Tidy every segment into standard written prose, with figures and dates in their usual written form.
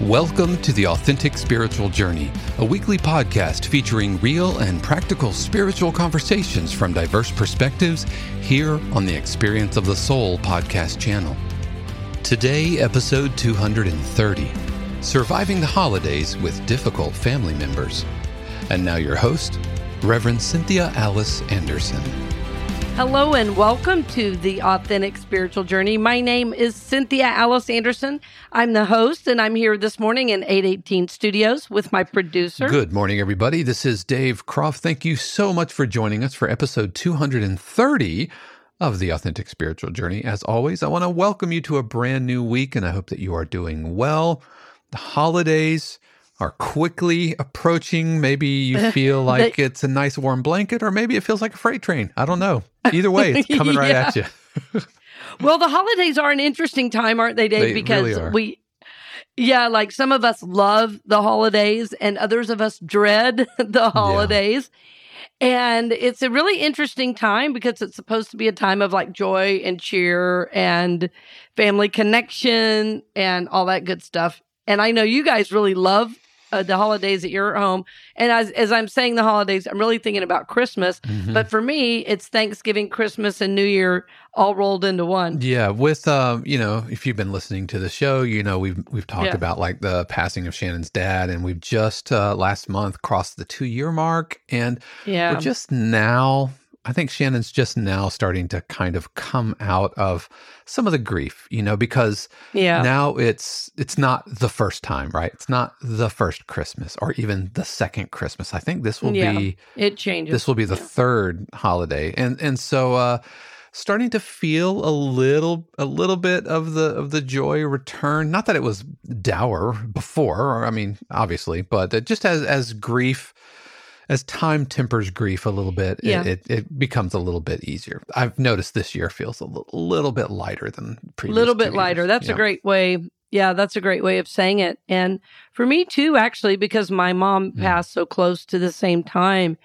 Welcome to The Authentic Spiritual Journey, a weekly podcast featuring real and practical spiritual conversations from diverse perspectives here on the Experience of the Soul podcast channel. Today, episode 230, Surviving the Holidays with Difficult Family Members. And now your host, Rev. Cynthia Alice Anderson. Hello and welcome to The Authentic Spiritual Journey. My name is Cynthia Alice Anderson. I'm the host, and I'm here this morning in 818 Studios with my producer. Good morning, everybody. This is Dave Croft. Thank you so much for joining us for episode 230 of The Authentic Spiritual Journey. As always, I want to welcome you to a brand new week, and I hope that you are doing well. The holidays are quickly approaching. Maybe you feel like it's a nice warm blanket, or maybe it feels like a freight train. I don't know. Either way, it's coming right at you. Well, the holidays are an interesting time, aren't they, Dave? They because really are. Like some of us love the holidays and others of us dread the holidays. Yeah. And it's a really interesting time because it's supposed to be a time of like joy and cheer and family connection and all that good stuff. And I know you guys really love the holidays that you're at home. And as I'm saying the holidays, I'm really thinking about Christmas. Mm-hmm. But for me, it's Thanksgiving, Christmas, and New Year all rolled into one. Yeah. With, if you've been listening to the show, we've talked about like the passing of Shannon's dad, and we've just last month crossed the 2-year mark. And we're just now, I think Shannon's just now starting to kind of come out of some of the grief, because now it's not the first time, right? It's not the first Christmas or even the second Christmas. I think this will be it changes. This will be the third holiday, and so starting to feel a little bit of the joy return. Not that it was dour before, obviously, but just as grief. As time tempers grief a little bit, it becomes a little bit easier. I've noticed this year feels a little bit lighter than previous. A little bit lighter. That's a great way. Yeah, that's a great way of saying it. And for me too, actually, because my mom passed so close to the same time,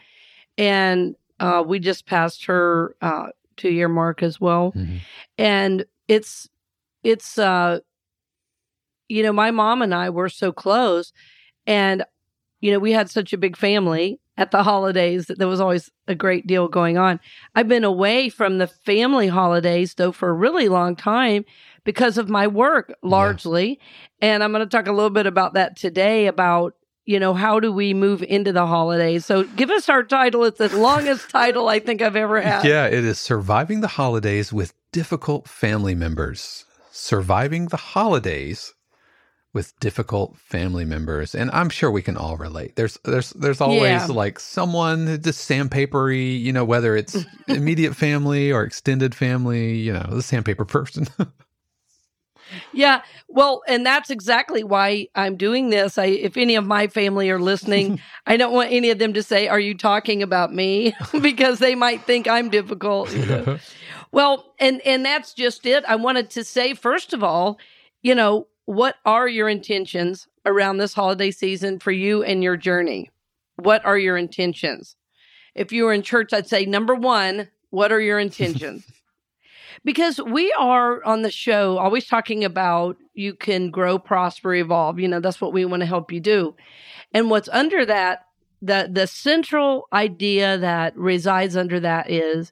and we just passed her 2-year mark as well. Mm-hmm. And it's my mom and I were so close, and we had such a big family at the holidays that there was always a great deal going on. I've been away from the family holidays, though, for a really long time because of my work, largely. Yeah. And I'm going to talk a little bit about that today, about, how do we move into the holidays? So give us our title. It's the longest title I think I've ever had. Yeah, it is Surviving the Holidays with Difficult Family Members. Surviving the Holidays with Difficult Family Members. And I'm sure we can all relate. There's always like someone just sandpapery, whether it's immediate family or extended family, the sandpaper person. Yeah. Well, and that's exactly why I'm doing this. If any of my family are listening, I don't want any of them to say, "Are you talking about me?" because they might think I'm difficult. Well, and that's just it. I wanted to say, first of all, what are your intentions around this holiday season for you and your journey? What are your intentions? If you were in church, I'd say, number one, what are your intentions? Because we are on the show always talking about you can grow, prosper, evolve. You know, that's what we want to help you do. And what's under that, the central idea that resides under that is,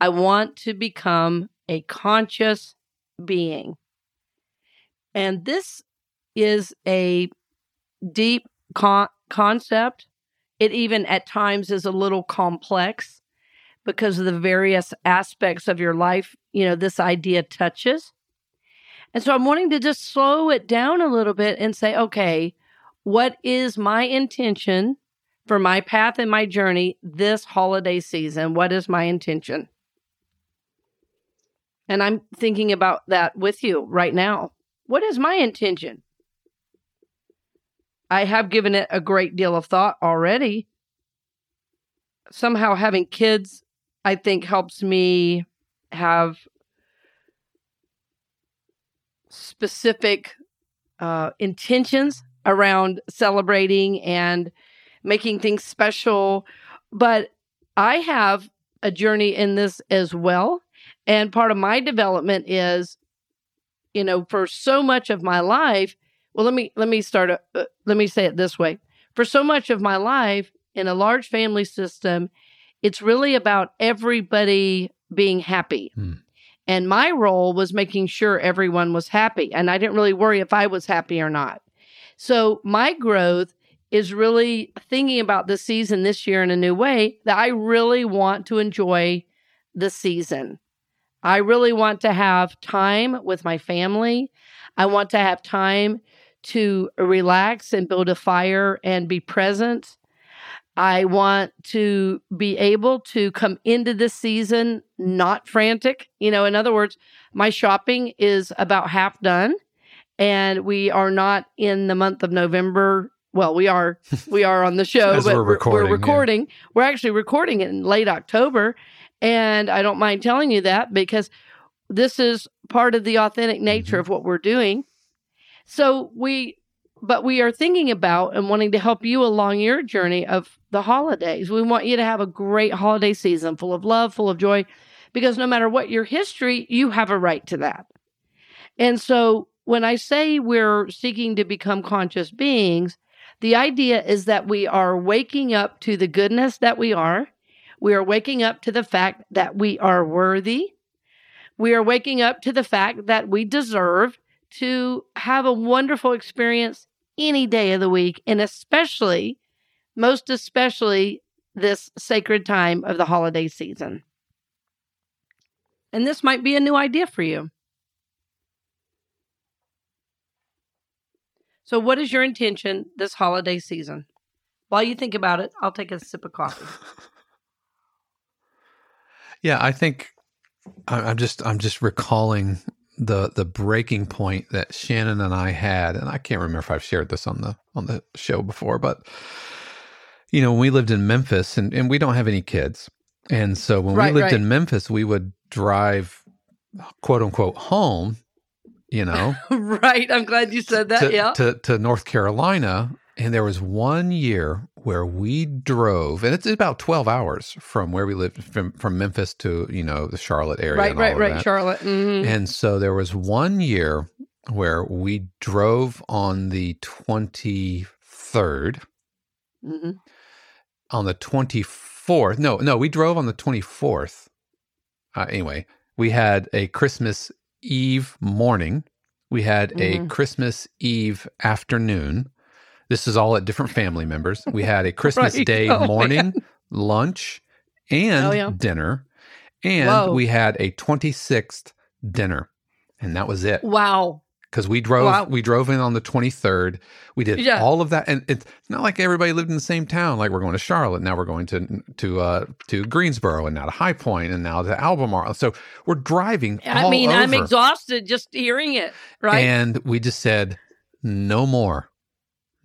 I want to become a conscious being. And this is a deep concept. It even at times is a little complex because of the various aspects of your life, you know, this idea touches. And so I'm wanting to just slow it down a little bit and say, okay, what is my intention for my path and my journey this holiday season? What is my intention? And I'm thinking about that with you right now. What is my intention? I have given it a great deal of thought already. Somehow having kids, I think, helps me have specific intentions around celebrating and making things special. But I have a journey in this as well. And part of my development is, you know, for so much of my life, well, let me say it this way. For so much of my life in a large family system, it's really about everybody being happy. Mm. And my role was making sure everyone was happy. And I didn't really worry if I was happy or not. So my growth is really thinking about the season this year in a new way, that I really want to enjoy the season. I really want to have time with my family. I want to have time to relax and build a fire and be present. I want to be able to come into this season not frantic. You know, in other words, my shopping is about half done, and we are not in the month of November. Well, we are on the show, but we're recording. Yeah. We're actually recording it in late October, and I don't mind telling you that because this is part of the authentic nature of what we're doing. So we are thinking about and wanting to help you along your journey of the holidays. We want you to have a great holiday season full of love, full of joy, because no matter what your history, you have a right to that. And so when I say we're seeking to become conscious beings, the idea is that we are waking up to the goodness that we are. We are waking up to the fact that we are worthy. We are waking up to the fact that we deserve to have a wonderful experience any day of the week, and especially, most especially, this sacred time of the holiday season. And this might be a new idea for you. So what is your intention this holiday season? While you think about it, I'll take a sip of coffee. Yeah, I think I'm just recalling the breaking point that Shannon and I had, and I can't remember if I've shared this on the show before, but you know, when we lived in Memphis and we don't have any kids. And so when we lived in Memphis, we would drive quote unquote home, you know. Right. I'm glad you said that. To North Carolina. And there was one year where we drove, and it's about 12 hours from where we lived, from Memphis to, you know, the Charlotte area. Right, Charlotte. Mm-hmm. And so there was one year where we drove on the 23rd. Mm-hmm. On the 24th. No, we drove on the 24th. Anyway, we had a Christmas Eve morning. We had a Christmas Eve afternoon. This is all at different family members. We had a Christmas Day morning, lunch, and dinner. And we had a 26th dinner. And that was it. Wow. Because we drove in on the 23rd. We did all of that. And it's not like everybody lived in the same town. Like, we're going to Charlotte. Now we're going to Greensboro, and now to High Point, and now to Albemarle. So we're driving all over. I'm exhausted just hearing it, right? And we just said, no more.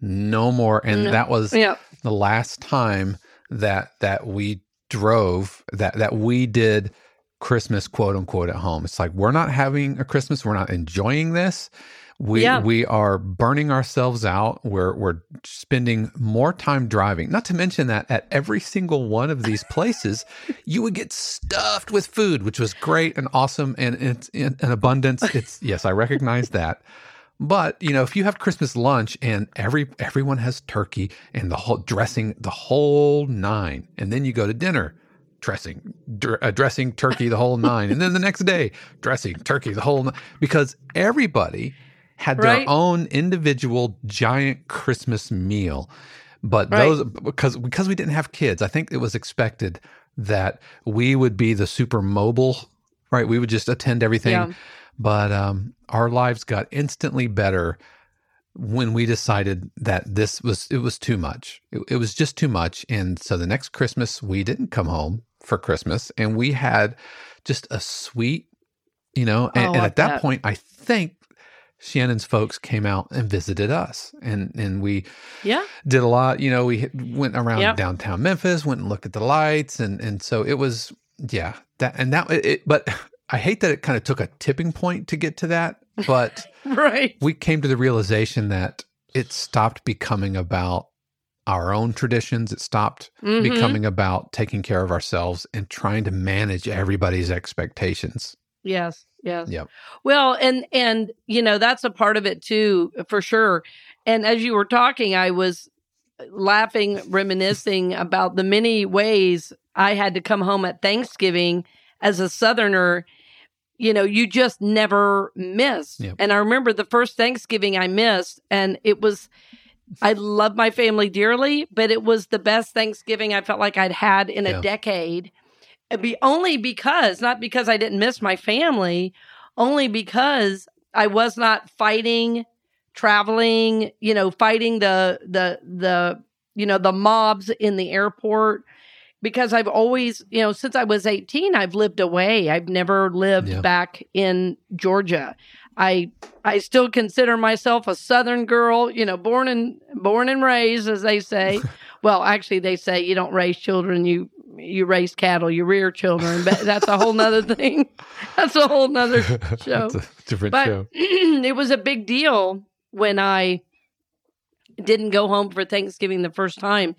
And that was the last time that we drove, that we did Christmas, quote unquote, at home. It's like, we're not having a Christmas. We're not enjoying this. We are burning ourselves out. We're spending more time driving. Not to mention that at every single one of these places, you would get stuffed with food, which was great and awesome, and it's in an abundance. It's yes, I recognize that. But, you know, if you have Christmas lunch and everyone has turkey and the whole dressing, the whole nine, and then you go to dinner, dressing, turkey, the whole nine, and then the next day, dressing, turkey, the whole nine, because everybody had their own individual giant Christmas meal. But those, because we didn't have kids, I think it was expected that we would be the super mobile, right? We would just attend everything. Yeah. But our lives got instantly better when we decided that it was too much. It was just too much. And so the next Christmas, we didn't come home for Christmas. And we had just a sweet, you know, and at that point, I think Shannon's folks came out and visited us. And we did a lot. You know, we went around downtown Memphis, went and looked at the lights. And so it was, but I hate that it kind of took a tipping point to get to that, but we came to the realization that it stopped becoming about our own traditions. It stopped becoming about taking care of ourselves and trying to manage everybody's expectations. Yes. Yep. Well, and you know, that's a part of it too, for sure. And as you were talking, I was laughing, reminiscing about the many ways I had to come home at Thanksgiving. As a Southerner, you know, you just never missed. Yep. And I remember the first Thanksgiving I missed, and it was, I love my family dearly, but it was the best Thanksgiving I felt like I'd had in a decade. Only because, not because I didn't miss my family, only because I was not fighting, traveling, you know, fighting the you know, the mobs in the airport. Because I've always, you know, since I was 18, I've lived away. I've never lived back in Georgia. I still consider myself a Southern girl, you know, born and raised, as they say. Well, actually, they say you don't raise children, you raise cattle, you rear children. But that's a whole nother thing. That's a whole nother show. That's a different show. It was a big deal when I didn't go home for Thanksgiving the first time.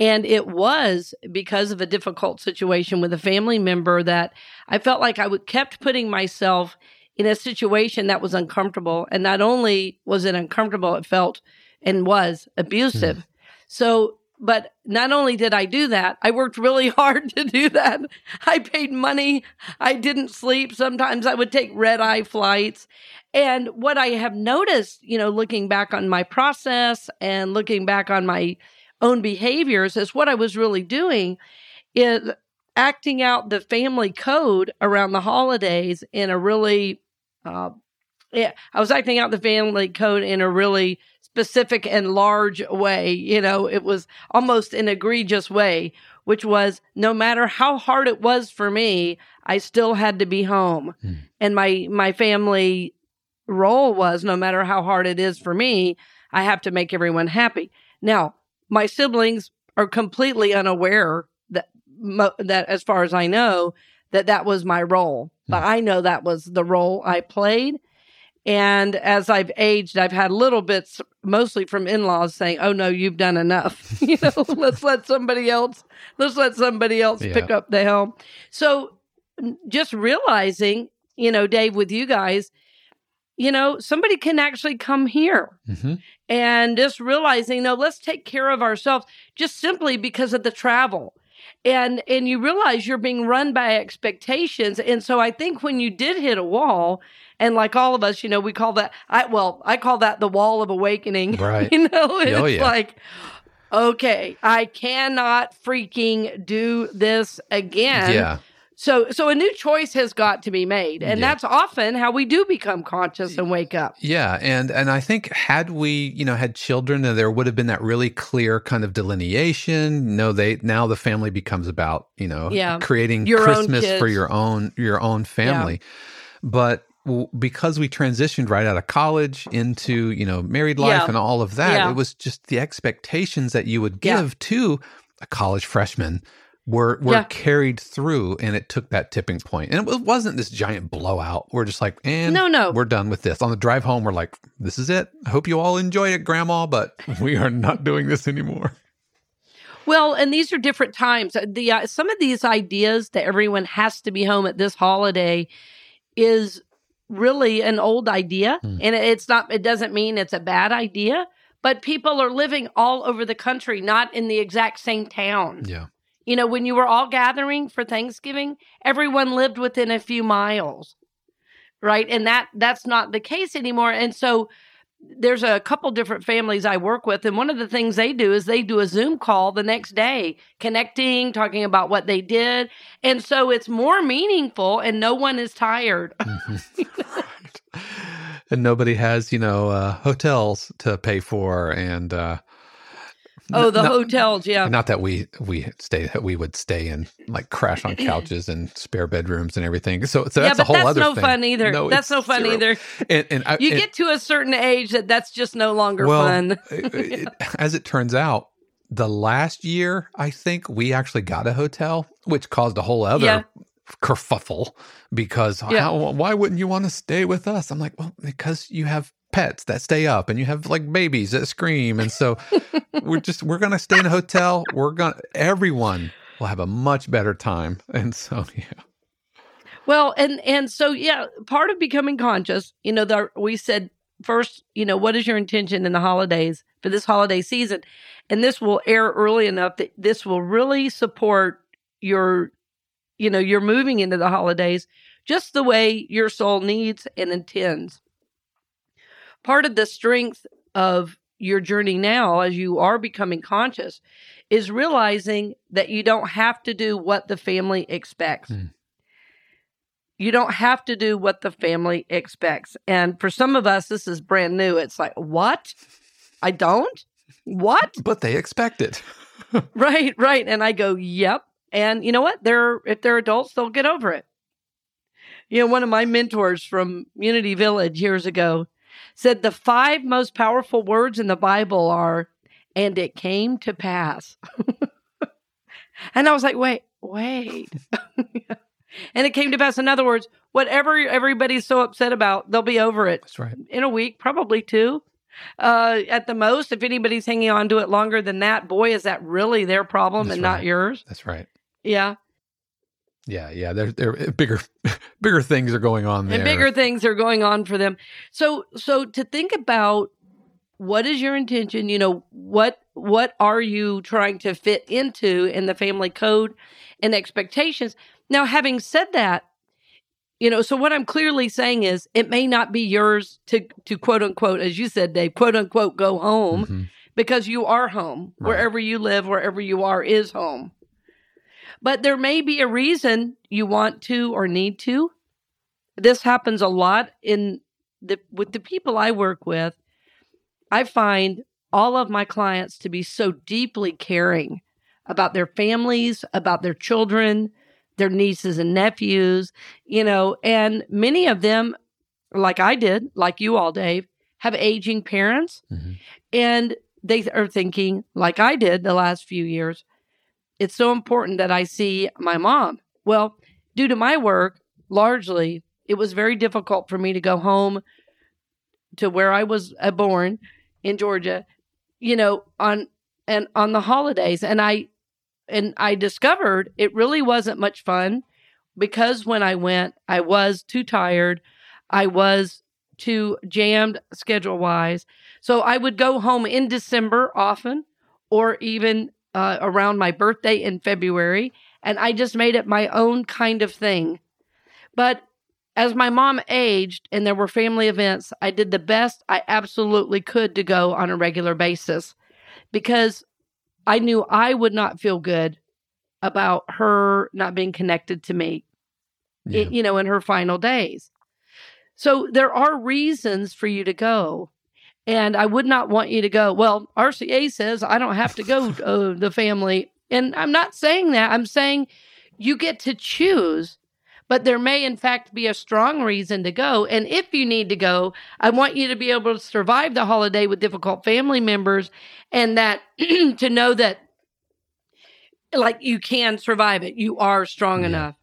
And it was because of a difficult situation with a family member that I felt like I kept putting myself in a situation that was uncomfortable. And not only was it uncomfortable, it felt and was abusive. Mm. So, but not only did I do that, I worked really hard to do that. I paid money. I didn't sleep. Sometimes I would take red-eye flights. And what I have noticed, you know, looking back on my process and looking back on my own behaviors, is what I was really doing is acting out the family code around the holidays in a really, I was acting out the family code in a really specific and large way. You know, it was almost an egregious way, which was no matter how hard it was for me, I still had to be home. Mm. And my family role was, no matter how hard it is for me, I have to make everyone happy. Now, my siblings are completely unaware that, as far as I know, that was my role. But I know that was the role I played. And as I've aged, I've had little bits, mostly from in-laws, saying, "Oh no, you've done enough. You know, let's let somebody else pick up the helm." So, just realizing, you know, Dave, with you guys, you know, somebody can actually come here. Mm-hmm. And just realizing, no, let's take care of ourselves just simply because of the travel. And you realize you're being run by expectations. And so I think when you did hit a wall, and like all of us, you know, we call that, I call that the wall of awakening. Right. You know, it's like, okay, I cannot freaking do this again. Yeah. So a new choice has got to be made, and that's often how we do become conscious and wake up. Yeah, and I think had we, you know, had children, there would have been that really clear kind of delineation. No, now the family becomes about, you know, creating your Christmas for your own family. Yeah. But because we transitioned right out of college into, you know, married life and all of that, it was just the expectations that you would give to a college freshman were carried through, and it took that tipping point. And it wasn't this giant blowout. We're just like, no, we're done with this. On the drive home, we're like, this is it. I hope you all enjoy it, Grandma, but we are not doing this anymore. Well, and these are different times. Some of these ideas that everyone has to be home at this holiday is really an old idea. And it doesn't mean it's a bad idea, but people are living all over the country, not in the exact same town. Yeah. You know, when you were all gathering for Thanksgiving, everyone lived within a few miles, right? And that's not the case anymore. And so there's a couple different families I work with, and one of the things they do is they do a Zoom call the next day, connecting, talking about what they did. And so it's more meaningful, and no one is tired. And nobody has, hotels to pay for and... hotels, yeah. Not that we would stay and like crash on couches and spare bedrooms and everything. So that's a whole other thing. That's no fun either. No, that's no fun either. And you get to a certain age that's just no longer fun. As it turns out, the last year, I think we actually got a hotel, which caused a whole other kerfuffle because why wouldn't you want to stay with us? I'm like, well, because you have pets that stay up and you have like babies that scream. And so we're going to stay in a hotel. Everyone will have a much better time. And so, Well, and so, part of becoming conscious, we said first, what is your intention in the holidays for this holiday season? And this will air early enough that this will really support your moving into the holidays, just the way your soul needs and intends. Part of the strength of your journey now, as you are becoming conscious, is realizing that you don't have to do what the family expects. You don't have to do what the family expects. And for some of us, this is brand new. It's like, what? I don't? What? But they expect it. Right. And I go, yep. And you know what? If they're adults, they'll get over it. One of my mentors from Unity Village years ago said the 5 most powerful words in the Bible are, and it came to pass. And I was like, wait. And it came to pass. In other words, whatever everybody's so upset about, they'll be over it. That's right. In a week, probably 2. At the most, if anybody's hanging on to it longer than that, boy, is that really their problem not yours. That's right. Yeah. Yeah. They're bigger things are going on there. And bigger things are going on for them. So to think about what is your intention, what are you trying to fit into in the family code and expectations? Now, having said that, so what I'm clearly saying is it may not be yours to quote unquote, as you said, Dave, quote unquote, go home because you are home. Right. Wherever you live, wherever you are is home. But there may be a reason you want to or need to. This happens a lot with the people I work with. I find all of my clients to be so deeply caring about their families, about their children, their nieces and nephews, and many of them, like I did, like you all, Dave, have aging parents. And they are thinking, like I did the last few years, it's so important that I see my mom. Well, due to my work, largely, it was very difficult for me to go home to where I was born in Georgia, on the holidays. And I discovered it really wasn't much fun because when I went, I was too tired. I was too jammed schedule-wise. So I would go home in December often or even around my birthday in February, and I just made it my own kind of thing. But as my mom aged and there were family events, I did the best I absolutely could to go on a regular basis because I knew I would not feel good about her not being connected to me, in her final days. So there are reasons for you to go. And I would not want you to go, well, RCA says I don't have to go to the family. And I'm not saying that. I'm saying you get to choose, but there may, in fact, be a strong reason to go. And if you need to go, I want you to be able to survive the holiday with difficult family members and that to know that like you can survive it. You are strong enough.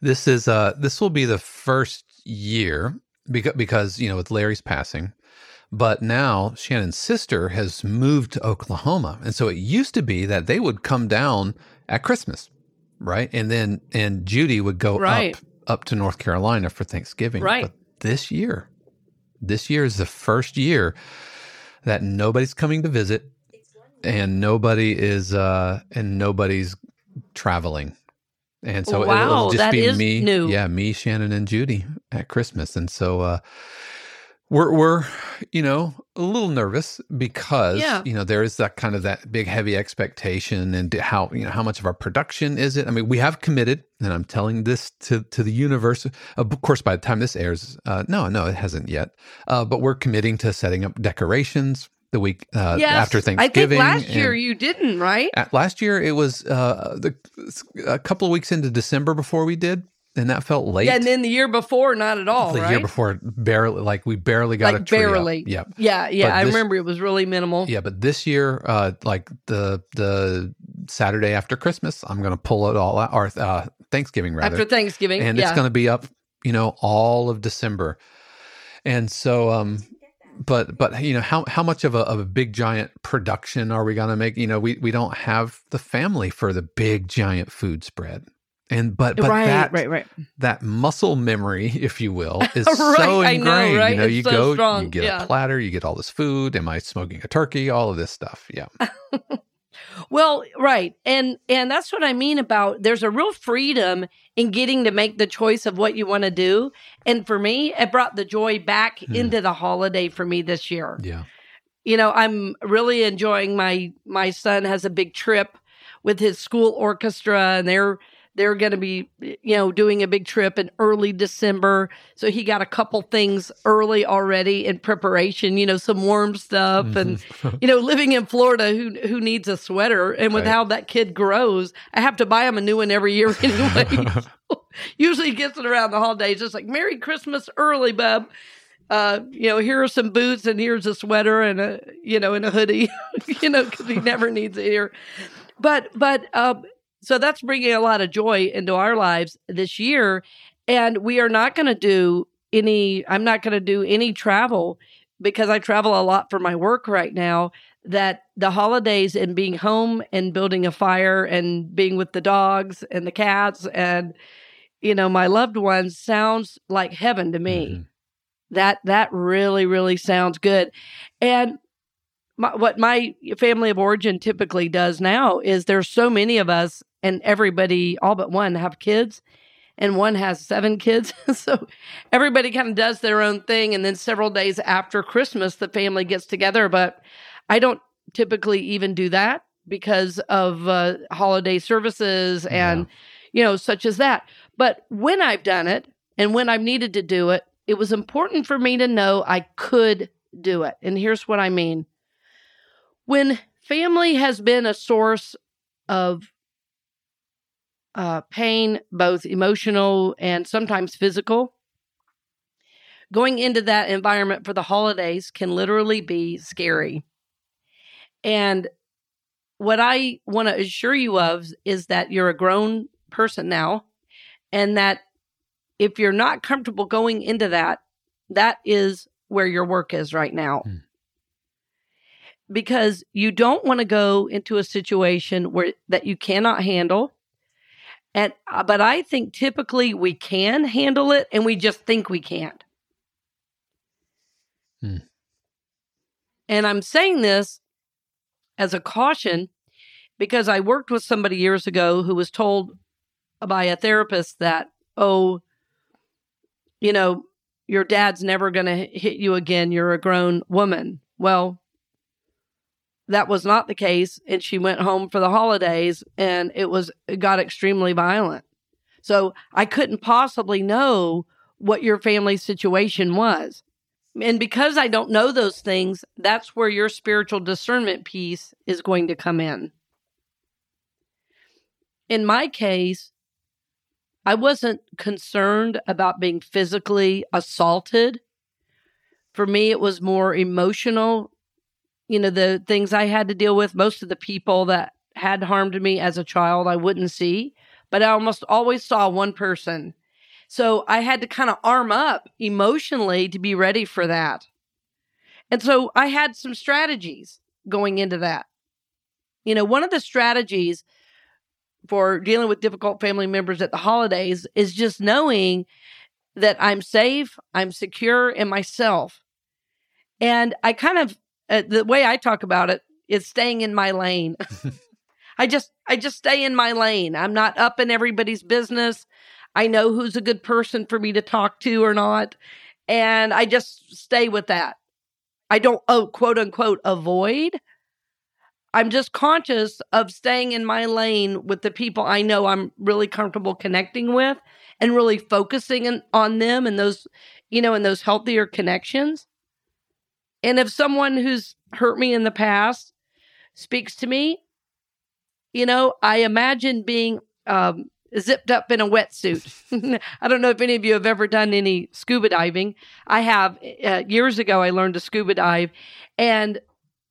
This is this will be the first year because you know, with Larry's passing. But now Shannon's sister has moved to Oklahoma. And so it used to be that they would come down at Christmas, right? And then Judy would go up to North Carolina for Thanksgiving. Right. But this year is the first year that nobody's coming to visit and nobody's traveling. And so it'll just be me, new. Yeah, me, Shannon, and Judy at Christmas. And so we're you know, a little nervous because you know, there is that kind of that big heavy expectation, and how, you know, how much of our production is it? I mean, we have committed, and I'm telling this to the universe. Of course, by the time this airs, no, it hasn't yet. But we're committing to setting up decorations the week after Thanksgiving. I think last year you didn't, right? Last year it was a couple of weeks into December before we did. And that felt late. Yeah, and then the year before, not at all, The year before, we barely got a tree up. Yeah. Yeah, but I remember it was really minimal. Yeah, but this year, the Saturday after Christmas, I'm going to pull it all out, or Thanksgiving, rather. After Thanksgiving, and it's going to be up, you know, all of December. And so, but you know, how much of a big, giant production are we going to make? You know, we don't have the family for the big, giant food spread. And that muscle memory, if you will, is so ingrained. I know, right? You know, you go, strong. You get a platter, you get all this food. Am I smoking a turkey? All of this stuff. Yeah. Well, right. And that's what I mean about there's a real freedom in getting to make the choice of what you want to do. And for me, it brought the joy back into the holiday for me this year. Yeah. You know, I'm really enjoying my son has a big trip with his school orchestra, and they're going to be, you know, doing a big trip in early December. So he got a couple things early already in preparation, you know, some warm stuff. Mm-hmm. And, you know, living in Florida, who needs a sweater? And with how that kid grows, I have to buy him a new one every year anyway. Usually he gets it around the holidays. It's like, Merry Christmas early, bub. You know, here are some boots and here's a sweater and a, you know, and a hoodie, you know, because he never needs it here. So that's bringing a lot of joy into our lives this year. And we are not going to do any travel, because I travel a lot for my work right now, that the holidays and being home and building a fire and being with the dogs and the cats and, you know, my loved ones sounds like heaven to me. Mm-hmm. That really, really sounds good. And what my family of origin typically does now is there's so many of us, and everybody, all but one, have kids, and one has 7 kids. So everybody kind of does their own thing. And then several days after Christmas, the family gets together. But I don't typically even do that because of holiday services and, you know, such as that. But when I've done it and when I've needed to do it, it was important for me to know I could do it. And here's what I mean. When family has been a source of pain, both emotional and sometimes physical, going into that environment for the holidays can literally be scary. And what I want to assure you of is that you're a grown person now, and that if you're not comfortable going into that, that is where your work is right now. Mm. Because you don't want to go into a situation where that you cannot handle. But I think typically we can handle it, and we just think we can't. Hmm. And I'm saying this as a caution because I worked with somebody years ago who was told by a therapist that, oh, you know, your dad's never going to hit you again. You're a grown woman. Well, that was not the case, and she went home for the holidays, and it got extremely violent. So I couldn't possibly know what your family situation was. And because I don't know those things, that's where your spiritual discernment piece is going to come in. In my case, I wasn't concerned about being physically assaulted. For me, it was more emotional. You know, the things I had to deal with, most of the people that had harmed me as a child, I wouldn't see, but I almost always saw one person. So I had to kind of arm up emotionally to be ready for that. And so I had some strategies going into that. You know, one of the strategies for dealing with difficult family members at the holidays is just knowing that I'm safe, I'm secure in myself. And I kind of, the way I talk about it is staying in my lane. I just stay in my lane. I'm not up in everybody's business. I know who's a good person for me to talk to or not. And I just stay with that. I don't, quote unquote, avoid. I'm just conscious of staying in my lane with the people I know I'm really comfortable connecting with and really focusing on them and those, you know, and those healthier connections. And if someone who's hurt me in the past speaks to me, you know, I imagine being zipped up in a wetsuit. I don't know if any of you have ever done any scuba diving. I have. Years ago, I learned to scuba dive, and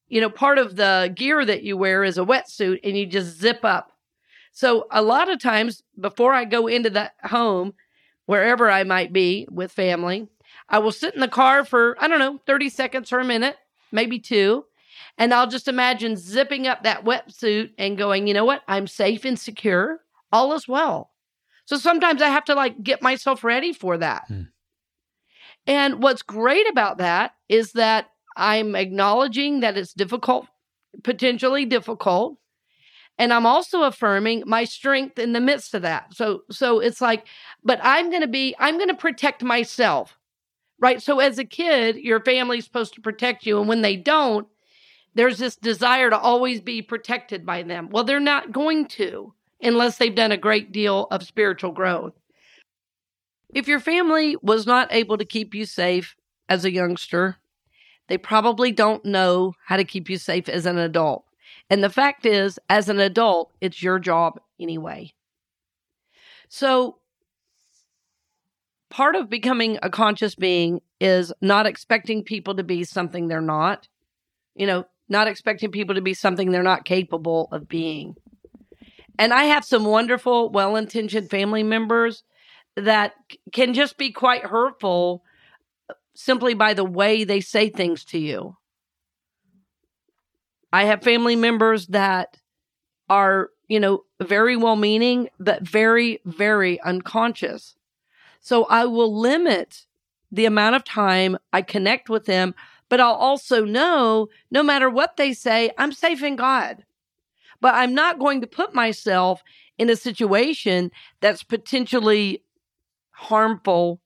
you know, part of the gear that you wear is a wetsuit, and you just zip up. So a lot of times before I go into that home, wherever I might be with family, I will sit in the car for, I don't know, 30 seconds or a minute, maybe two. And I'll just imagine zipping up that wetsuit and going, you know what? I'm safe and secure. All is well. So sometimes I have to like get myself ready for that. And what's great about that is that I'm acknowledging that it's difficult, potentially difficult, and I'm also affirming my strength in the midst of that. So it's like, but I'm going to protect myself, right? So as a kid, your family's supposed to protect you, and when they don't, there's this desire to always be protected by them. Well, they're not going to unless they've done a great deal of spiritual growth. If your family was not able to keep you safe as a youngster, they probably don't know how to keep you safe as an adult. And the fact is, as an adult, it's your job anyway. So part of becoming a conscious being is not expecting people to be something they're not, you know, not expecting people to be something they're not capable of being. And I have some wonderful, well-intentioned family members that can just be quite hurtful simply by the way they say things to you. I have family members that are, you know, very well-meaning, but very, very unconscious. So I will limit the amount of time I connect with them, but I'll also know, no matter what they say, I'm safe in God. But I'm not going to put myself in a situation that's potentially harmful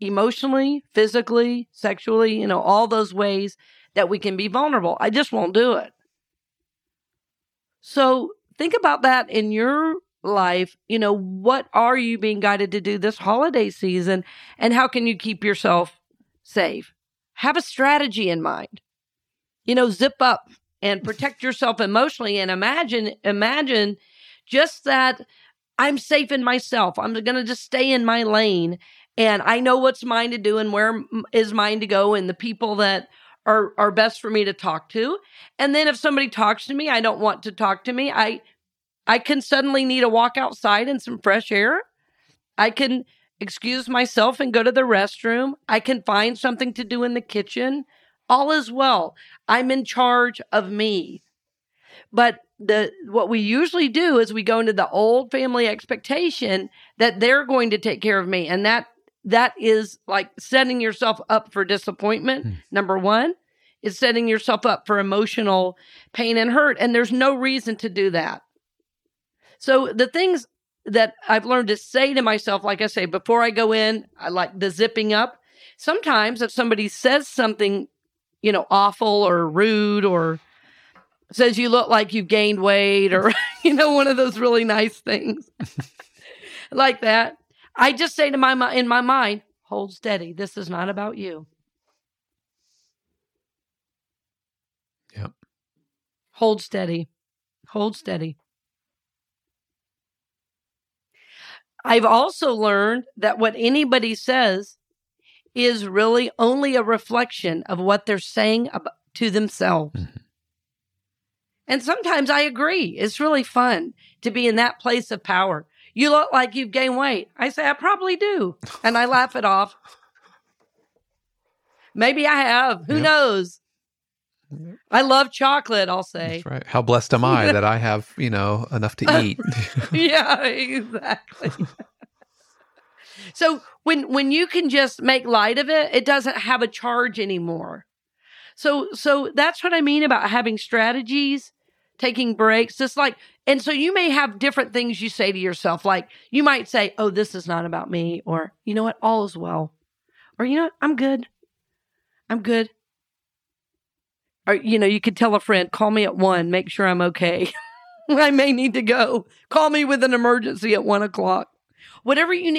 emotionally, physically, sexually, you know, all those ways that we can be vulnerable. I just won't do it. So think about that in your life. You know, what are you being guided to do this holiday season, and how can you keep yourself safe? Have a strategy in mind. You know, zip up and protect yourself emotionally, and imagine just that I'm safe in myself. I'm going to just stay in my lane. And I know what's mine to do and where is mine to go and the people that are best for me to talk to. And then if somebody talks to me, I don't want to talk to me. I can suddenly need a walk outside and some fresh air. I can excuse myself and go to the restroom. I can find something to do in the kitchen. All is well. I'm in charge of me. But what we usually do is we go into the old family expectation that they're going to take care of me. And that is like setting yourself up for disappointment. Number one is setting yourself up for emotional pain and hurt. And there's no reason to do that. So the things that I've learned to say to myself, like I say, before I go in, I like the zipping up. Sometimes if somebody says something, you know, awful or rude or says you look like you've gained weight or, you know, one of those really nice things like that, I just say to my mind, hold steady. This is not about you. Yep. Hold steady. Hold steady. I've also learned that what anybody says is really only a reflection of what they're saying to themselves. And sometimes I agree. It's really fun to be in that place of power. You look like you've gained weight. I say, I probably do. And I laugh it off. Maybe I have. Who knows? I love chocolate, I'll say. That's right. How blessed am I that I have, enough to eat? Yeah, exactly. So when you can just make light of it, it doesn't have a charge anymore. So that's what I mean about having strategies, taking breaks, just like, and so you may have different things you say to yourself. Like you might say, oh, this is not about me, or you know what, all is well. Or you know what, I'm good. Or, you could tell a friend, call me at 1, make sure I'm okay. I may need to go. Call me with an emergency at 1:00. Whatever you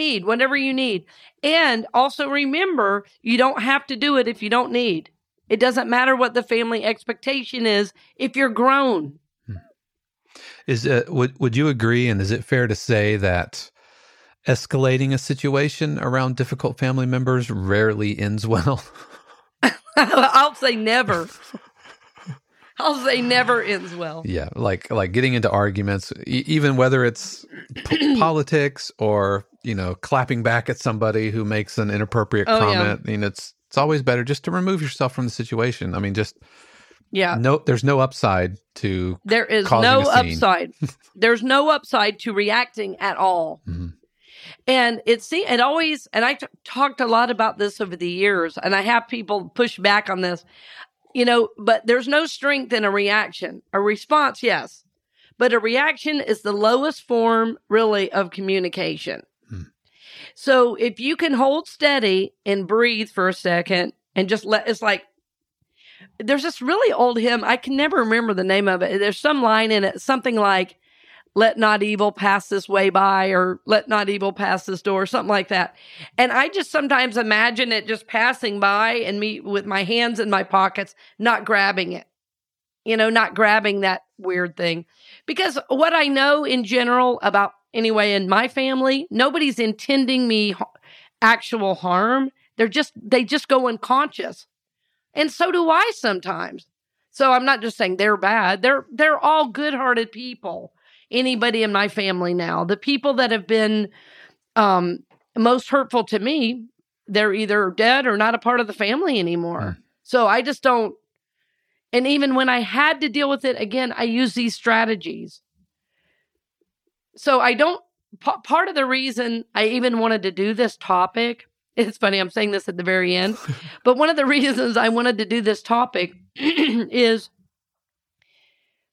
need. And also remember, you don't have to do it if you don't need. It doesn't matter what the family expectation is if you're grown. Would you agree, and is it fair to say that escalating a situation around difficult family members rarely ends well? I'll say never ends well. Yeah, like getting into arguments, even whether it's politics or, clapping back at somebody who makes an inappropriate comment. Yeah. It's always better just to remove yourself from the situation. There's no upside to there is causing no a scene. Upside. There's no upside to reacting at all. Mm-hmm. And I talked a lot about this over the years, and I have people push back on this, but there's no strength in a reaction. A response, yes, but a reaction is the lowest form, really, of communication. Hmm. So if you can hold steady and breathe for a second and just there's this really old hymn. I can never remember the name of it. There's some line in it, something like, let not evil pass this way by, or let not evil pass this door, something like that. And I just sometimes imagine it just passing by and me with my hands in my pockets, not grabbing it, not grabbing that weird thing. Because what I know in general about, anyway, in my family, nobody's intending me actual harm. They just go unconscious. And so do I sometimes. So I'm not just saying they're bad. They're all good-hearted people. Anybody in my family now, the people that have been most hurtful to me, they're either dead or not a part of the family anymore. Mm. So I just don't. And even when I had to deal with it again, I use these strategies. So I don't. Part of the reason I even wanted to do this topic, it's funny, I'm saying this at the very end, but one of the reasons I wanted to do this topic is,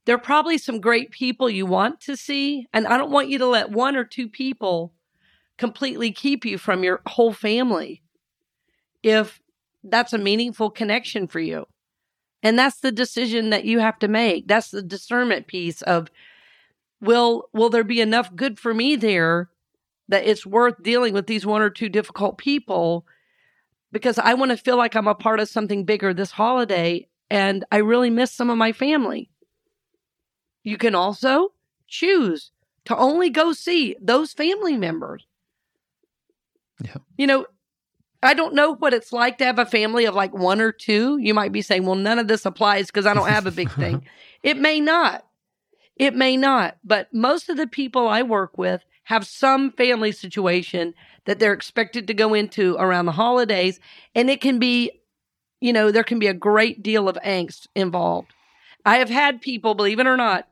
there are probably some great people you want to see, and I don't want you to let one or two people completely keep you from your whole family if that's a meaningful connection for you. And that's the decision that you have to make. That's the discernment piece of, will there be enough good for me there that it's worth dealing with these one or two difficult people, because I want to feel like I'm a part of something bigger this holiday, and I really miss some of my family. You can also choose to only go see those family members. Yeah. I don't know what it's like to have a family of like one or two. You might be saying, well, none of this applies because I don't have a big thing. It may not. But most of the people I work with have some family situation that they're expected to go into around the holidays. And it can be, there can be a great deal of angst involved. I have had people, believe it or not,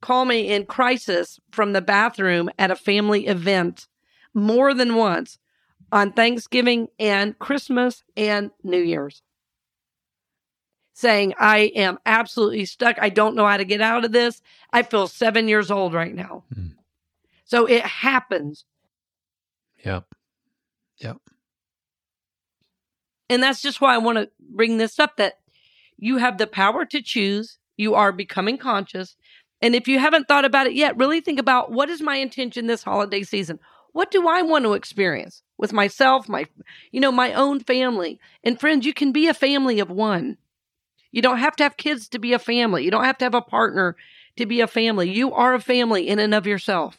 call me in crisis from the bathroom at a family event more than once on Thanksgiving and Christmas and New Year's, saying, I am absolutely stuck. I don't know how to get out of this. I feel 7 years old right now. Mm. So it happens. Yep. And that's just why I want to bring this up, that you have the power to choose. You are becoming conscious. And if you haven't thought about it yet, really think about, what is my intention this holiday season? What do I want to experience with myself, my own family? And friends, you can be a family of one. You don't have to have kids to be a family. You don't have to have a partner to be a family. You are a family in and of yourself.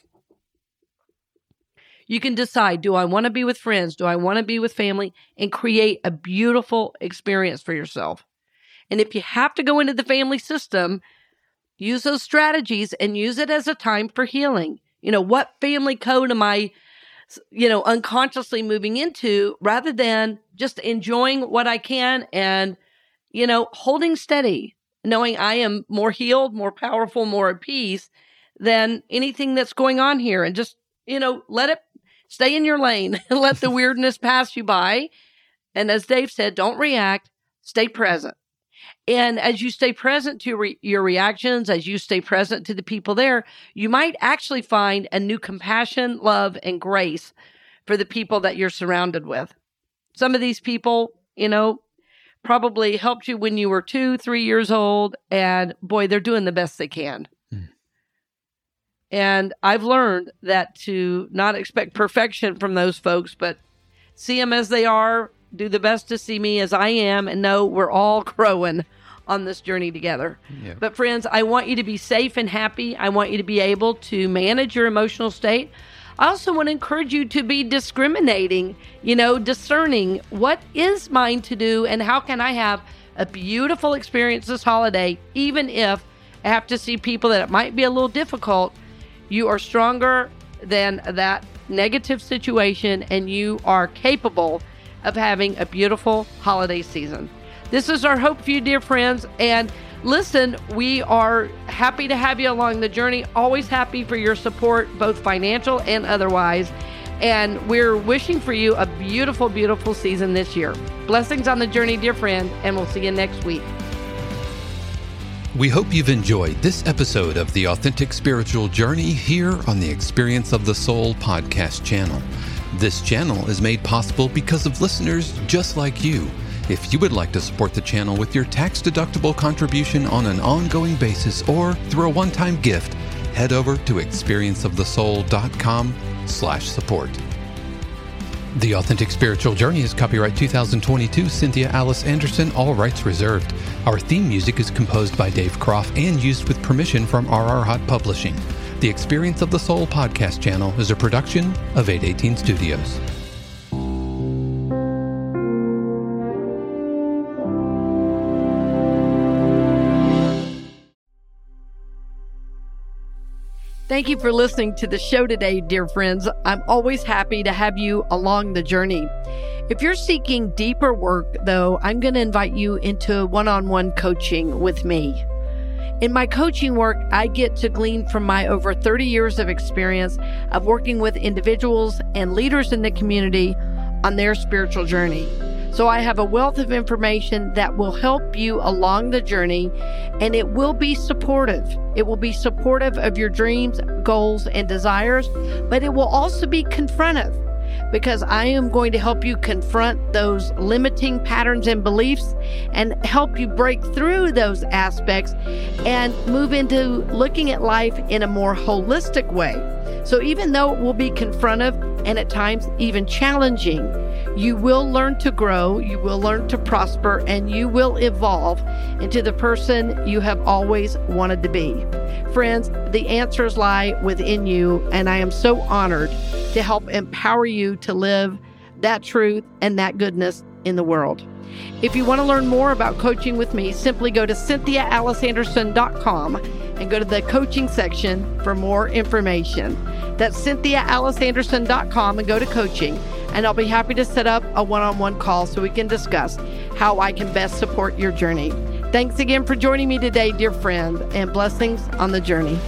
You can decide, do I want to be with friends? Do I want to be with family? And create a beautiful experience for yourself. And if you have to go into the family system, Use those strategies and use it as a time for healing. You know, what family code am I, you know, unconsciously moving into rather than just enjoying what I can and, you know, holding steady, knowing I am more healed, more powerful, more at peace than anything that's going on here. And just, you know, let it stay in your lane and let the weirdness pass you by. And as Dave said, don't react, stay present. And as you stay present to your reactions, as you stay present to the people there, you might actually find a new compassion, love, and grace for the people that you're surrounded with. Some of these people, you know, probably helped you when you were 2, 3 years old, and boy, they're doing the best they can. Mm. And I've learned that to not expect perfection from those folks, but see them as they are, do the best to see me as I am, and know we're all growing on this journey together. Yeah. But friends, I want you to be safe and happy. I want you to be able to manage your emotional state. I also want to encourage you to be discriminating, you know, discerning what is mine to do and how can I have a beautiful experience this holiday, even if I have to see people that it might be a little difficult. You are stronger than that negative situation, and you are capable of having a beautiful holiday season. This is our hope for you, dear friends. And listen, we are happy to have you along the journey, always happy for your support, both financial and otherwise. And we're wishing for you a beautiful, beautiful season this year. Blessings on the journey, dear friend, and we'll see you next week. We hope you've enjoyed this episode of The Authentic Spiritual Journey here on the Experience of the Soul podcast channel. This channel is made possible because of listeners just like you. If you would like to support the channel with your tax-deductible contribution on an ongoing basis or through a one-time gift, head over to ExperienceOfTheSoul.com/support. The Authentic Spiritual Journey is copyright 2022, Cynthia Alice Anderson, all rights reserved. Our theme music is composed by Dave Croft and used with permission from RR Hot Publishing. The Experience of the Soul podcast channel is a production of 818 Studios. Thank you for listening to the show today, dear friends. I'm always happy to have you along the journey. If you're seeking deeper work, though, I'm going to invite you into one-on-one coaching with me. In my coaching work, I get to glean from my over 30 years of experience of working with individuals and leaders in the community on their spiritual journey. So I have a wealth of information that will help you along the journey, and it will be supportive. It will be supportive of your dreams, goals, and desires, but it will also be confrontive, because I am going to help you confront those limiting patterns and beliefs and help you break through those aspects and move into looking at life in a more holistic way. So even though it will be confrontive and at times even challenging, you will learn to grow, you will learn to prosper, and you will evolve into the person you have always wanted to be. Friends, the answers lie within you, and I am so honored to help empower you to live that truth and that goodness in the world. If you want to learn more about coaching with me, simply go to CynthiaAliceAnderson.com and go to the coaching section for more information. That's CynthiaAliceAnderson.com and go to coaching. And I'll be happy to set up a one-on-one call so we can discuss how I can best support your journey. Thanks again for joining me today, dear friend, and blessings on the journey.